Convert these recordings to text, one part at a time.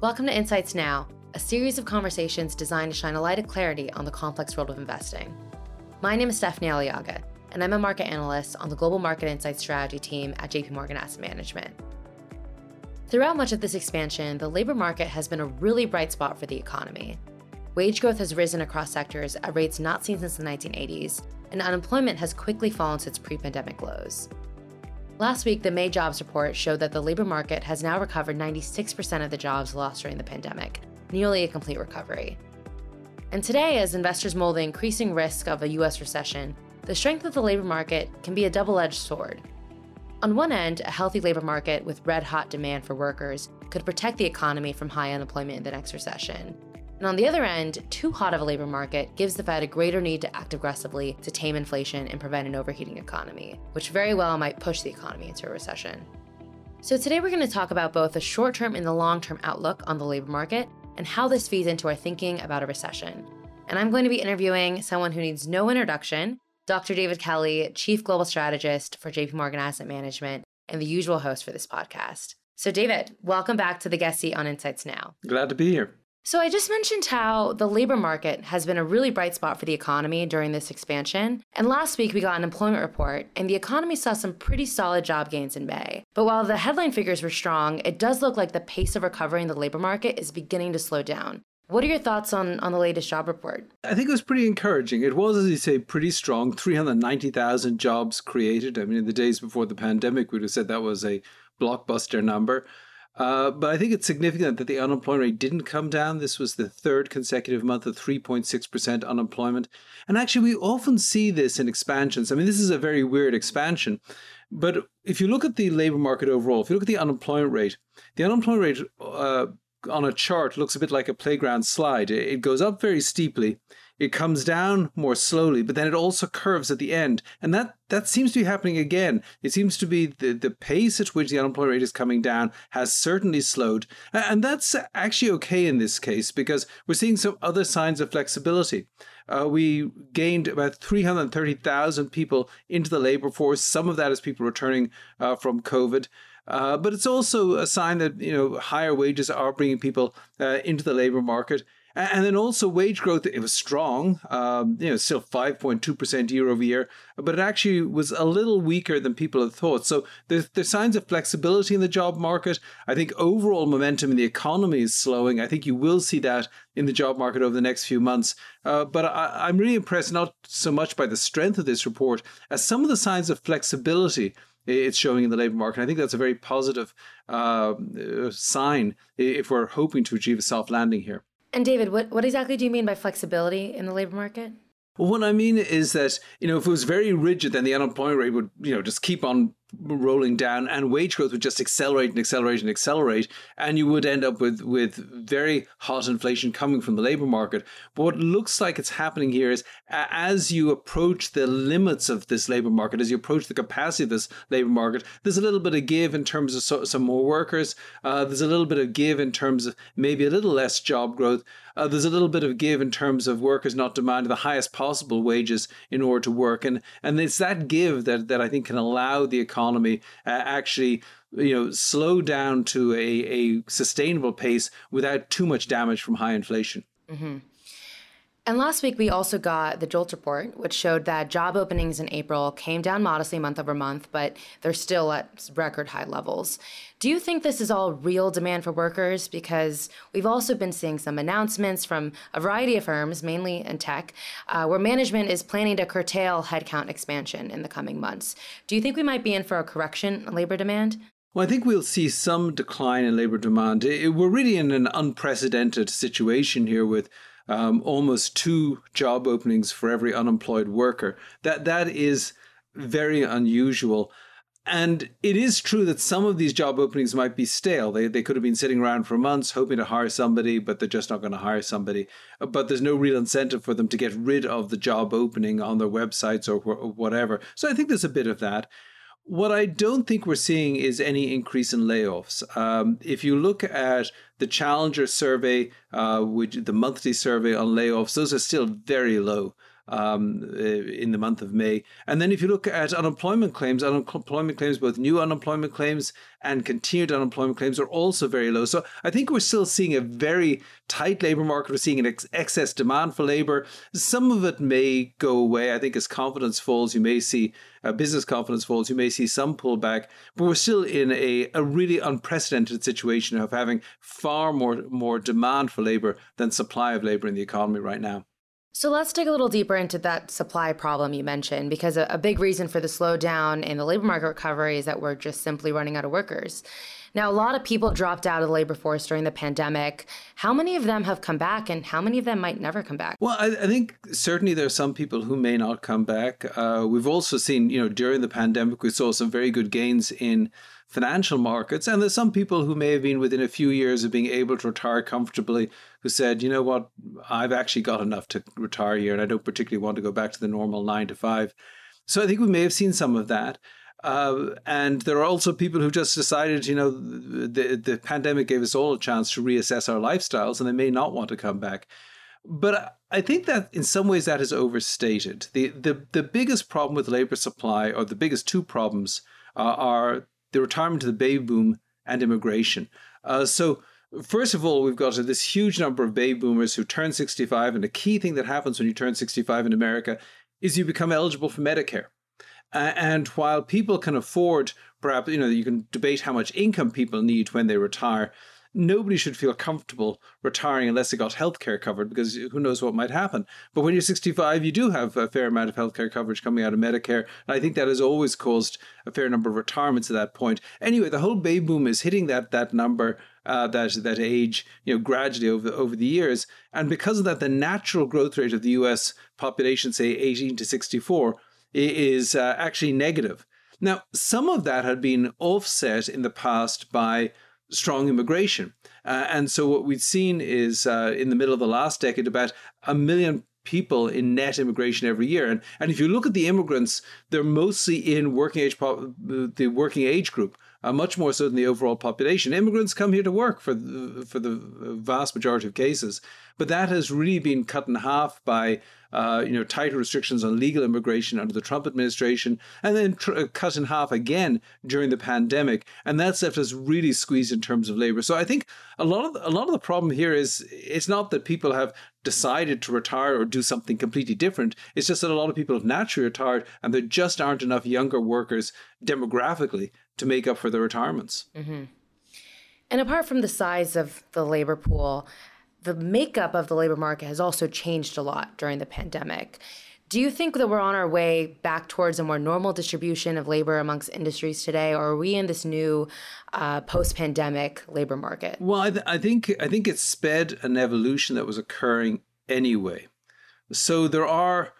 Welcome to Insights Now, a series of conversations designed to shine a light of clarity on the complex world of investing. My name is Stephanie Aliaga, and I'm a market analyst on the Global Market Insights Strategy team at JPMorgan Asset Management. Throughout much of this expansion, the labor market has been a really bright spot for the economy. Wage growth has risen across sectors at rates not seen since the 1980s, and unemployment has quickly fallen to its pre-pandemic lows. Last week, the May jobs report showed that the labor market has now recovered 96% of the jobs lost during the pandemic, nearly a complete recovery. And today, as investors mull the increasing risk of a US recession, the strength of the labor market can be a double-edged sword. On one end, a healthy labor market with red-hot demand for workers could protect the economy from high unemployment in the next recession. And on the other end, too hot of a labor market gives the Fed a greater need to act aggressively to tame inflation and prevent an overheating economy, which very well might push the economy into a recession. So today we're going to talk about both the short-term and the long-term outlook on the labor market and how this feeds into our thinking about a recession. And I'm going to be interviewing someone who needs no introduction, Dr. David Kelly, Chief Global Strategist for JPMorgan Asset Management and the usual host for this podcast. So David, welcome back to the guest seat on Insights Now. Glad to be here. So I just mentioned how the labor market has been a really bright spot for the economy during this expansion. And last week, we got an employment report, and the economy saw some pretty solid job gains in May. But while the headline figures were strong, it does look like the pace of recovery in the labor market is beginning to slow down. What are your thoughts on the latest job report? I think it was pretty encouraging. It was, as you say, pretty strong. 390,000 jobs created. I mean, in the days before the pandemic, we'd have said that was a blockbuster number. But I think it's significant that the unemployment rate didn't come down. This was the third consecutive month of 3.6% unemployment. And actually, we often see this in expansions. I mean, this is a very weird expansion. But if you look at the labor market overall, if you look at the unemployment rate on a chart looks a bit like a playground slide. It goes up very steeply. It comes down more slowly, but then it also curves at the end. And that seems to be happening again. It seems to be the pace at which the unemployment rate is coming down has certainly slowed. And that's actually okay in this case, because we're seeing some other signs of flexibility. We gained about 330,000 people into the labor force. Some of that is people returning from COVID. But it's also a sign that, higher wages are bringing people into the labor market. And then also wage growth, it was strong, still 5.2% year over year, but it actually was a little weaker than people had thought. So there's signs of flexibility in the job market. I think overall momentum in the economy is slowing. I think you will see that in the job market over the next few months. But I'm really impressed not so much by the strength of this report as some of the signs of flexibility it's showing in the labor market. I think that's a very positive sign if we're hoping to achieve a soft landing here. And David, what exactly do you mean by flexibility in the labor market? Well, what I mean is that, if it was very rigid, then the unemployment rate would, just keep on rolling down and wage growth would just accelerate. And you would end up with very hot inflation coming from the labor market. But what looks like it's happening here is as you approach the limits of this labor market, as you approach the capacity of this labor market, there's a little bit of give in terms of some more workers. There's a little bit of give in terms of maybe a little less job growth. There's a little bit of give in terms of workers not demanding the highest possible wages in order to work. And it's that give that I think can allow the economy actually slow down to a sustainable pace without too much damage from high inflation. Mm-hmm. And last week, we also got the JOLTS report, which showed that job openings in April came down modestly month over month, but they're still at record high levels. Do you think this is all real demand for workers? Because we've also been seeing some announcements from a variety of firms, mainly in tech, where management is planning to curtail headcount expansion in the coming months. Do you think we might be in for a correction in labor demand? Well, I think we'll see some decline in labor demand. We're really in an unprecedented situation here with almost two job openings for every unemployed worker. That is very unusual. And it is true that some of these job openings might be stale. They could have been sitting around for months hoping to hire somebody, but they're just not going to hire somebody. But there's no real incentive for them to get rid of the job opening on their websites or whatever. So I think there's a bit of that. What I don't think we're seeing is any increase in layoffs. If you look at the Challenger survey, which the monthly survey on layoffs, those are still very low. in the month of May. And then if you look at unemployment claims, both new unemployment claims and continued unemployment claims are also very low. So I think we're still seeing a very tight labor market. We're seeing an excess demand for labor. Some of it may go away. I think as confidence falls, you may see business confidence falls, you may see some pullback, but we're still in a really unprecedented situation of having far more demand for labor than supply of labor in the economy right now. So let's dig a little deeper into that supply problem you mentioned, because a big reason for the slowdown in the labor market recovery is that we're just simply running out of workers. Now, a lot of people dropped out of the labor force during the pandemic. How many of them have come back and how many of them might never come back? Well, I think certainly there are some people who may not come back. We've also seen, during the pandemic, we saw some very good gains in financial markets. And there's some people who may have been within a few years of being able to retire comfortably who said, you know what, I've actually got enough to retire here and I don't particularly want to go back to the normal 9 to 5. So I think we may have seen some of that. And there are also people who just decided, the pandemic gave us all a chance to reassess our lifestyles and they may not want to come back. But I think that in some ways that is overstated. The biggest problem with labor supply, or the biggest two problems, are the retirement of the baby boom and immigration. So first of all, we've got this huge number of baby boomers who turn 65. And the key thing that happens when you turn 65 in America is you become eligible for Medicare. And while people can afford, perhaps, you can debate how much income people need when they retire, nobody should feel comfortable retiring unless they got healthcare covered, because who knows what might happen. But when you're 65, you do have a fair amount of healthcare coverage coming out of Medicare. And I think that has always caused a fair number of retirements at that point. Anyway, the whole baby boom is hitting that number, that age, gradually over the years. And because of that, the natural growth rate of the U.S. population, say 18 to 64, is actually negative. Now, some of that had been offset in the past by strong immigration. And so what we've seen is in the middle of the last decade, about 1 million people in net immigration every year. And if you look at the immigrants, they're mostly in the working age group, much more so than the overall population. Immigrants come here to work for the vast majority of cases. But that has really been cut in half by tighter restrictions on legal immigration under the Trump administration, and then cut in half again during the pandemic, and that's left us really squeezed in terms of labor. So I think a lot of the problem here is it's not that people have decided to retire or do something completely different. It's just that a lot of people have naturally retired, and there just aren't enough younger workers demographically to make up for their retirements. Mm-hmm. And apart from the size of the labor pool, the makeup of the labor market has also changed a lot during the pandemic. Do you think that we're on our way back towards a more normal distribution of labor amongst industries today, or are we in this new post-pandemic labor market? Well, I think it sped an evolution that was occurring anyway. So there are.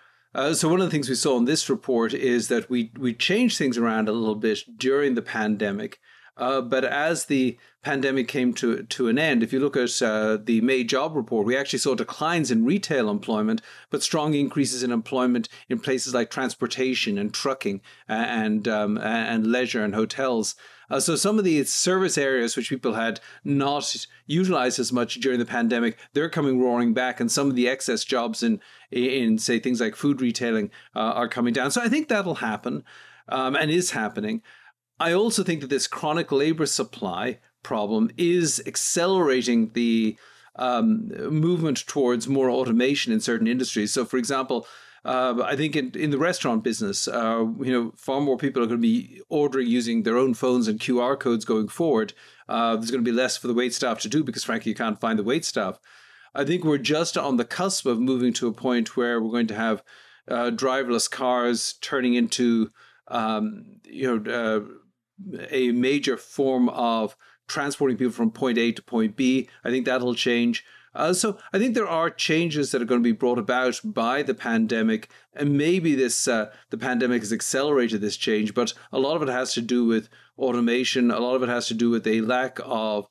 So one of the things we saw in this report is that we changed things around a little bit during the pandemic. But as the pandemic came to an end, if you look at the May job report, we actually saw declines in retail employment, but strong increases in employment in places like transportation and trucking and leisure and hotels. So some of the service areas which people had not utilized as much during the pandemic, they're coming roaring back. And some of the excess jobs in say, things like food retailing are coming down. So I think that'll happen and is happening. I also think that this chronic labor supply problem is accelerating the movement towards more automation in certain industries. So, for example, I think in the restaurant business, far more people are going to be ordering using their own phones and QR codes going forward. There's going to be less for the waitstaff to do because, frankly, you can't find the waitstaff. I think we're just on the cusp of moving to a point where we're going to have driverless cars turning into a major form of transporting people from point A to point B. I think that'll change. So I think there are changes that are going to be brought about by the pandemic. And maybe the pandemic has accelerated this change, but a lot of it has to do with automation. A lot of it has to do with a lack of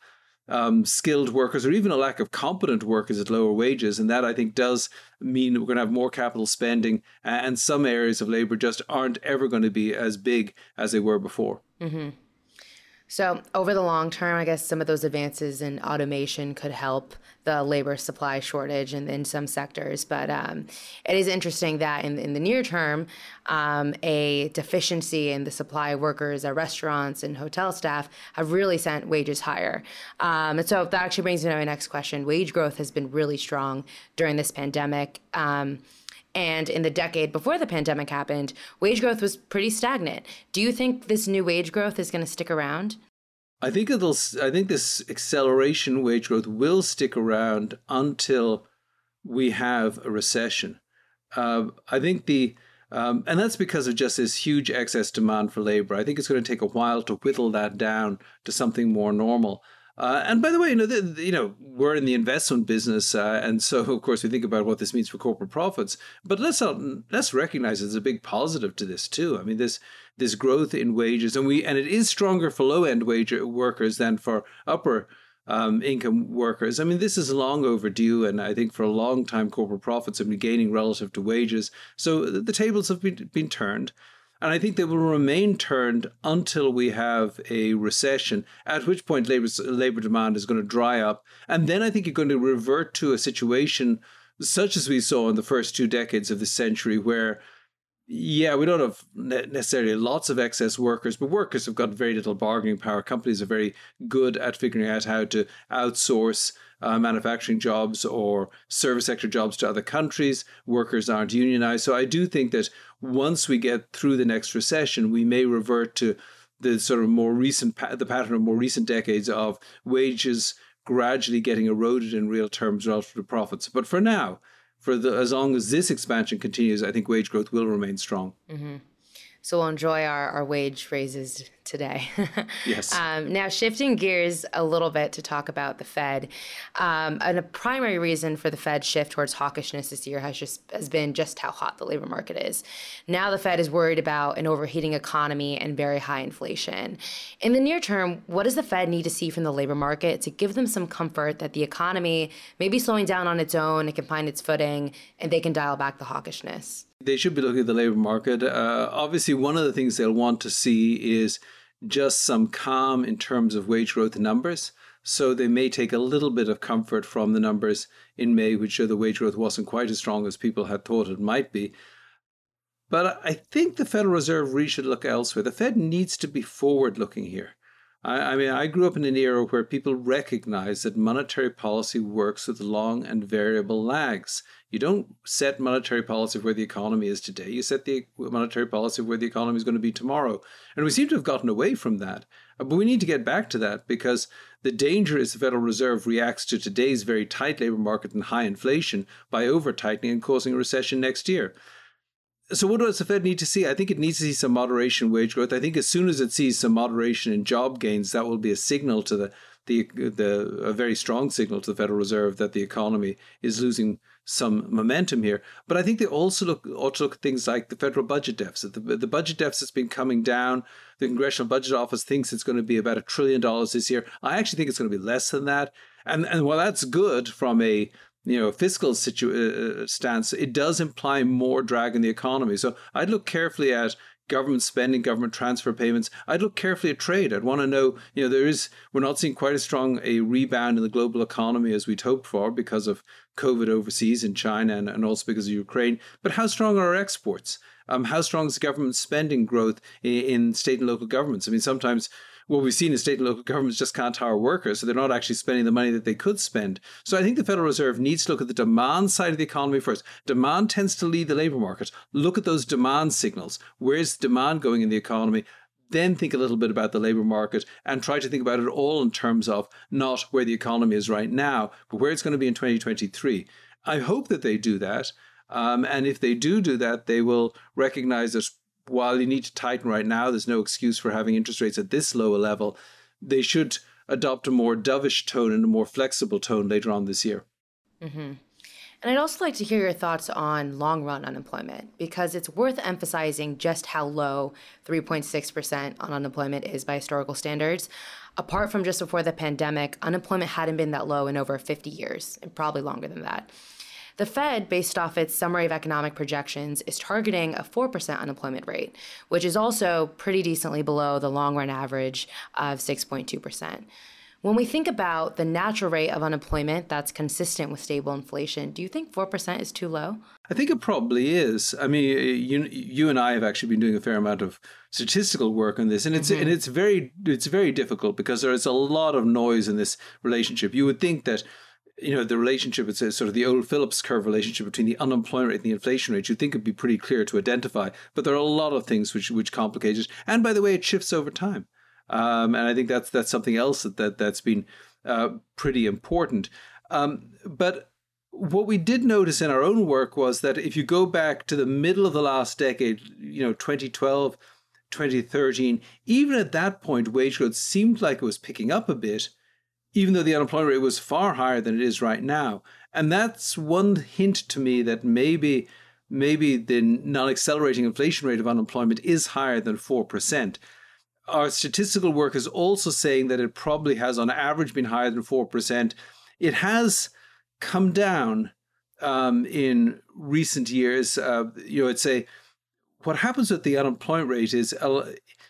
skilled workers, or even a lack of competent workers at lower wages. And that, I think, does mean that we're going to have more capital spending, and some areas of labor just aren't ever going to be as big as they were before. Mm-hmm. So over the long term, I guess some of those advances in automation could help the labor supply shortage in some sectors. But it is interesting that in the near term, a deficiency in the supply of workers at restaurants and hotel staff have really sent wages higher. And so that actually brings me to my next question. Wage growth has been really strong during this pandemic. And in the decade before the pandemic happened, wage growth was pretty stagnant. Do you think this new wage growth is going to stick around? I think this acceleration wage growth will stick around until we have a recession. I think and that's because of just this huge excess demand for labor. I think it's going to take a while to whittle that down to something more normal. And by the way, we're in the investment business, and so of course we think about what this means for corporate profits. But let's recognize there's a big positive to this too. I mean, this growth in wages, and it is stronger for low end wage workers than for upper income workers. I mean, this is long overdue, and I think for a long time corporate profits have been gaining relative to wages. So the tables have been turned. And I think they will remain turned until we have a recession, at which point labor demand is going to dry up. And then I think you're going to revert to a situation such as we saw in the first two decades of this century where, yeah, we don't have necessarily lots of excess workers, but workers have got very little bargaining power. Companies are very good at figuring out how to outsource manufacturing jobs or service sector jobs to other countries. Workers aren't unionized. So I do think that once we get through the next recession, we may revert to the sort of the pattern of more recent decades of wages gradually getting eroded in real terms relative to profits. But for now, as long as this expansion continues, I think wage growth will remain strong. Mm-hmm. So we'll enjoy our wage raises today. Yes. Now, shifting gears a little bit to talk about the Fed. And a primary reason for the Fed's shift towards hawkishness this year has been just how hot the labor market is. Now the Fed is worried about an overheating economy and very high inflation. In the near term, what does the Fed need to see from the labor market to give them some comfort that the economy may be slowing down on its own, it can find its footing, and they can dial back the hawkishness? They should be looking at the labor market. Obviously, one of the things they'll want to see is just some calm in terms of wage growth numbers. So they may take a little bit of comfort from the numbers in May, which show the wage growth wasn't quite as strong as people had thought it might be. But I think the Federal Reserve really should look elsewhere. The Fed needs to be forward-looking here. I grew up in an era where people recognized that monetary policy works with long and variable lags. You don't set monetary policy where the economy is today. You set the monetary policy where the economy is going to be tomorrow. And we seem to have gotten away from that. But we need to get back to that, because the danger is the Federal Reserve reacts to today's very tight labor market and high inflation by over-tightening and causing a recession next year. So what does the Fed need to see? I think it needs to see some moderation in wage growth. I think as soon as it sees some moderation in job gains, that will be a signal to a very strong signal to the Federal Reserve that the economy is losing some momentum here. But I think they also ought to look at things like the federal budget deficit. The budget deficit's been coming down. The Congressional Budget Office thinks it's going to be about $1 trillion this year. I actually think it's going to be less than that. And while that's good from a fiscal stance, it does imply more drag in the economy. So I'd look carefully at government spending, government transfer payments. I'd look carefully at trade. I'd want to know, we're not seeing quite as strong a rebound in the global economy as we'd hoped for because of COVID overseas in China and also because of Ukraine. But how strong are our exports? How strong is government spending growth in state and local governments? I mean, sometimes what we've seen is state and local governments just can't hire workers, so they're not actually spending the money that they could spend. So I think the Federal Reserve needs to look at the demand side of the economy first. Demand tends to lead the labor market. Look at those demand signals. Where's demand going in the economy? Then think a little bit about the labor market and try to think about it all in terms of not where the economy is right now, but where it's going to be in 2023. I hope that they do that. And if they do that, they will recognize that while you need to tighten right now, there's no excuse for having interest rates at this lower level. They should adopt a more dovish tone and a more flexible tone later on this year. Mm-hmm. And I'd also like to hear your thoughts on long-run unemployment, because it's worth emphasizing just how low 3.6% on unemployment is by historical standards. Apart from just before the pandemic, unemployment hadn't been that low in over 50 years, and probably longer than that. The Fed, based off its summary of economic projections, is targeting a 4% unemployment rate, which is also pretty decently below the long-run average of 6.2%. When we think about the natural rate of unemployment that's consistent with stable inflation, do you think 4% is too low? I think it probably is. I mean, you and I have actually been doing a fair amount of statistical work on this, and it's very difficult because there is a lot of noise in this relationship. You would think that, you know, the relationship, it's sort of the old Phillips curve relationship between the unemployment rate and the inflation rate, you'd think it'd be pretty clear to identify, but there are a lot of things which complicate it. And by the way, it shifts over time. And I think that's something else that's been pretty important. But what we did notice in our own work was that if you go back to the middle of the last decade, you know, 2012, 2013, even at that point, wage growth seemed like it was picking up a bit, even though the unemployment rate was far higher than it is right now. And that's one hint to me that maybe the non-accelerating inflation rate of unemployment is higher than 4%. Our statistical work is also saying that it probably has, on average, been higher than 4%. It has come down in recent years. I'd say what happens with the unemployment rate is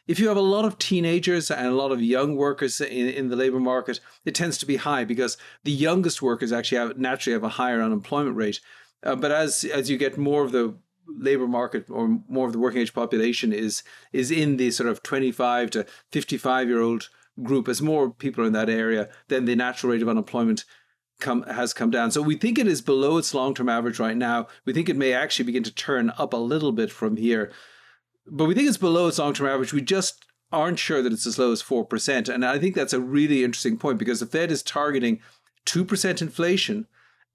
if you have a lot of teenagers and a lot of young workers in the labor market, it tends to be high because the youngest workers actually naturally have a higher unemployment rate. But as you get more of the labor market, or more of the working age population is in the sort of 25 to 55-year-old group, as more people are in that area, then the natural rate of unemployment has come down. So we think it is below its long-term average right now. We think it may actually begin to turn up a little bit from here. But we think it's below its long-term average. We just aren't sure that it's as low as 4%. And I think that's a really interesting point because the Fed is targeting 2% inflation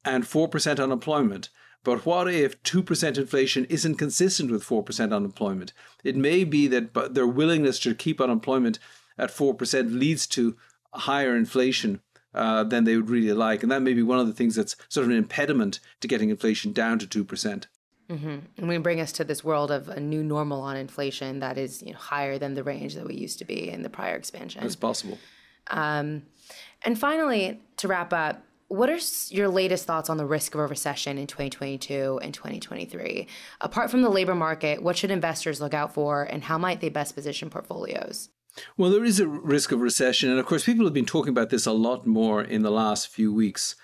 and 4% unemployment. But what if 2% inflation isn't consistent with 4% unemployment? It may be that their willingness to keep unemployment at 4% leads to higher inflation than they would really like. And that may be one of the things that's sort of an impediment to getting inflation down to 2%. Mm-hmm. And we bring us to this world of a new normal on inflation that is, you know, higher than the range that we used to be in the prior expansion. That's possible. And finally, to wrap up, what are your latest thoughts on the risk of a recession in 2022 and 2023? Apart from the labor market, what should investors look out for and how might they best position portfolios? Well, there is a risk of recession. And of course, people have been talking about this a lot more in the last few weeks.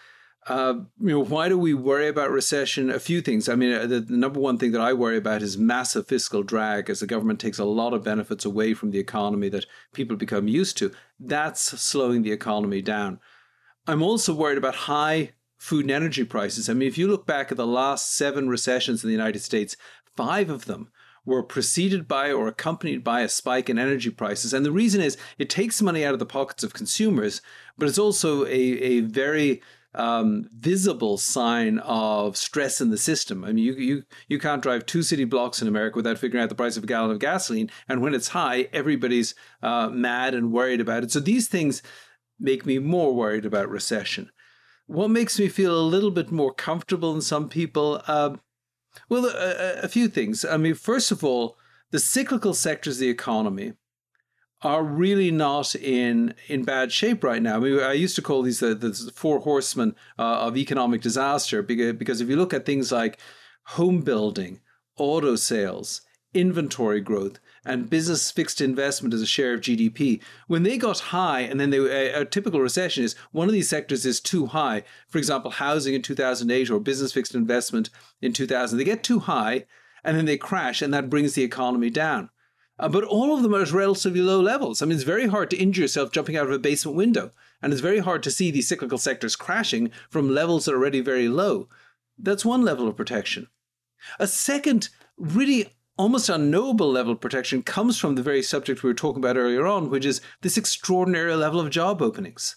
Why do we worry about recession? A few things. I mean, the number one thing that I worry about is massive fiscal drag as the government takes a lot of benefits away from the economy that people become used to. That's slowing the economy down. I'm also worried about high food and energy prices. I mean, if you look back at the last 7 recessions in the United States, 5 of them were preceded by or accompanied by a spike in energy prices. And the reason is it takes money out of the pockets of consumers, but it's also a very visible sign of stress in the system. I mean, you can't drive 2 city blocks in America without figuring out the price of a gallon of gasoline. And when it's high, everybody's mad and worried about it. So these things make me more worried about recession. What makes me feel a little bit more comfortable than some people? A few things. I mean, first of all, the cyclical sectors of the economy are really not in bad shape right now. I mean, I used to call these the 4 horsemen of economic disaster because if you look at things like home building, auto sales, inventory growth, and business fixed investment as a share of GDP, when they got high, and then a typical recession is one of these sectors is too high. For example, housing in 2008 or business fixed investment in 2000, they get too high and then they crash and that brings the economy down. But all of them are at relatively low levels. I mean, it's very hard to injure yourself jumping out of a basement window. And it's very hard to see these cyclical sectors crashing from levels that are already very low. That's one level of protection. A second really almost unknowable level of protection comes from the very subject we were talking about earlier on, which is this extraordinary level of job openings.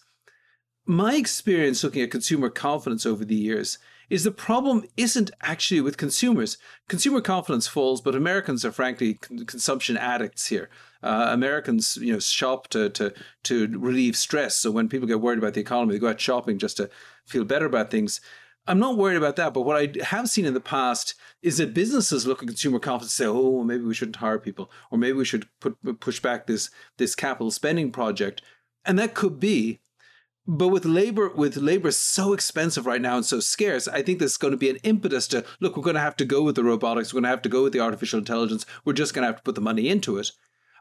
My experience looking at consumer confidence over the years is the problem isn't actually with consumers. Consumer confidence falls, but Americans are frankly consumption addicts here. Americans, you know, shop to relieve stress. So when people get worried about the economy, they go out shopping just to feel better about things. I'm not worried about that, but what I have seen in the past is that businesses look at consumer confidence and say, oh, maybe we shouldn't hire people, or maybe we should push back this capital spending project. And that could be, But with labor so expensive right now and so scarce, I think there's going to be an impetus to, look, we're going to have to go with the robotics. We're going to have to go with the artificial intelligence. We're just going to have to put the money into it.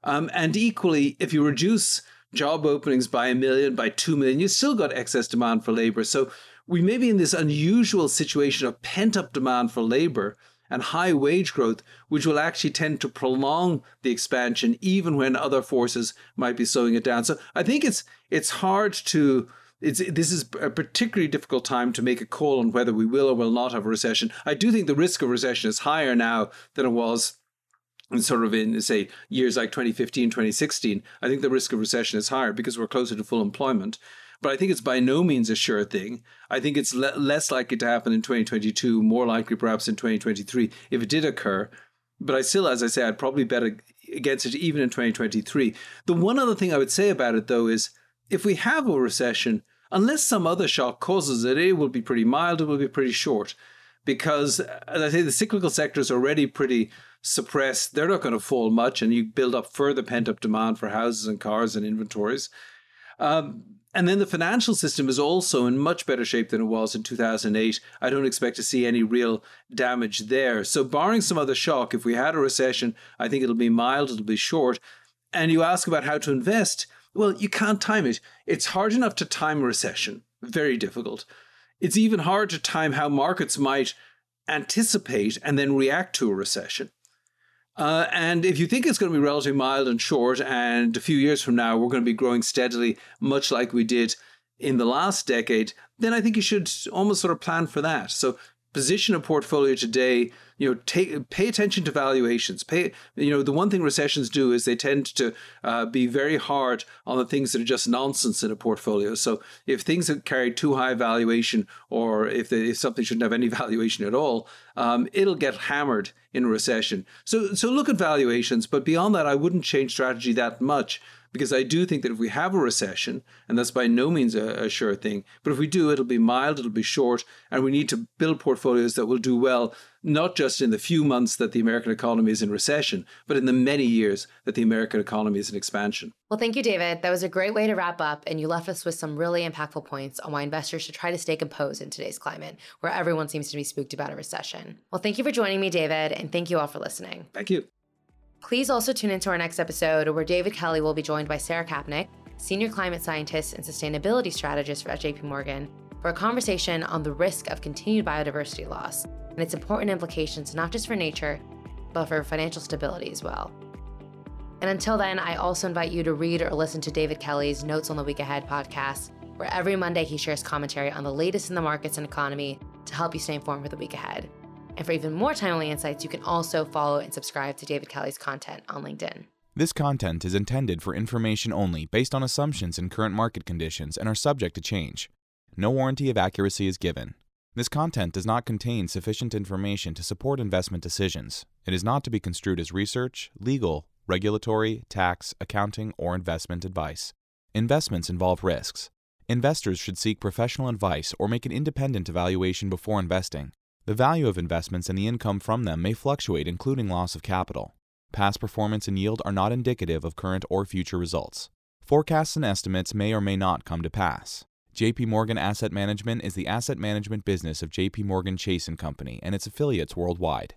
And equally, if you reduce job openings by 1 million, by 2 million, you've still got excess demand for labor. So we may be in this unusual situation of pent-up demand for labor and high wage growth, which will actually tend to prolong the expansion, even when other forces might be slowing it down. So I think this is a particularly difficult time to make a call on whether we will or will not have a recession. I do think the risk of recession is higher now than it was in years like 2015, 2016. I think the risk of recession is higher because we're closer to full employment. But I think it's by no means a sure thing. I think it's less likely to happen in 2022, more likely perhaps in 2023 if it did occur. But I still, as I say, I'd probably bet against it even in 2023. The one other thing I would say about it, though, is if we have a recession, unless some other shock causes it, it will be pretty mild, it will be pretty short. Because, as I say, the cyclical sector is already pretty suppressed. They're not going to fall much, and you build up further pent-up demand for houses and cars and inventories. And then the financial system is also in much better shape than it was in 2008. I don't expect to see any real damage there. So barring some other shock, if we had a recession, I think it'll be mild, it'll be short. And you ask about how to invest. Well, you can't time it. It's hard enough to time a recession. Very difficult. It's even hard to time how markets might anticipate and then react to a recession. And if you think it's going to be relatively mild and short, and a few years from now, we're going to be growing steadily, much like we did in the last decade, then I think you should almost sort of plan for that. So position a portfolio today, pay attention to valuations. The one thing recessions do is they tend to be very hard on the things that are just nonsense in a portfolio. So if things carry too high valuation, or if something shouldn't have any valuation at all, it'll get hammered in a recession. So look at valuations. But beyond that, I wouldn't change strategy that much, because I do think that if we have a recession, and that's by no means a sure thing, but if we do, it'll be mild, it'll be short, and we need to build portfolios that will do well, not just in the few months that the American economy is in recession, but in the many years that the American economy is in expansion. Well, thank you, David. That was a great way to wrap up, and you left us with some really impactful points on why investors should try to stay composed in today's climate, where everyone seems to be spooked about a recession. Well, thank you for joining me, David, and thank you all for listening. Thank you. Please also tune into our next episode, where David Kelly will be joined by Sarah Kapnick, Senior Climate Scientist and Sustainability Strategist at JPMorgan, for a conversation on the risk of continued biodiversity loss and its important implications, not just for nature, but for financial stability as well. And until then, I also invite you to read or listen to David Kelly's Notes on the Week Ahead podcast, where every Monday he shares commentary on the latest in the markets and economy to help you stay informed for the week ahead. And for even more timely insights, you can also follow and subscribe to David Kelly's content on LinkedIn. This content is intended for information only, based on assumptions and current market conditions, and are subject to change. No warranty of accuracy is given. This content does not contain sufficient information to support investment decisions. It is not to be construed as research, legal, regulatory, tax, accounting, or investment advice. Investments involve risks. Investors should seek professional advice or make an independent evaluation before investing. The value of investments and the income from them may fluctuate, including loss of capital. Past performance and yield are not indicative of current or future results. Forecasts and estimates may or may not come to pass. JPMorgan Asset Management is the asset management business of JPMorgan Chase & Company and its affiliates worldwide.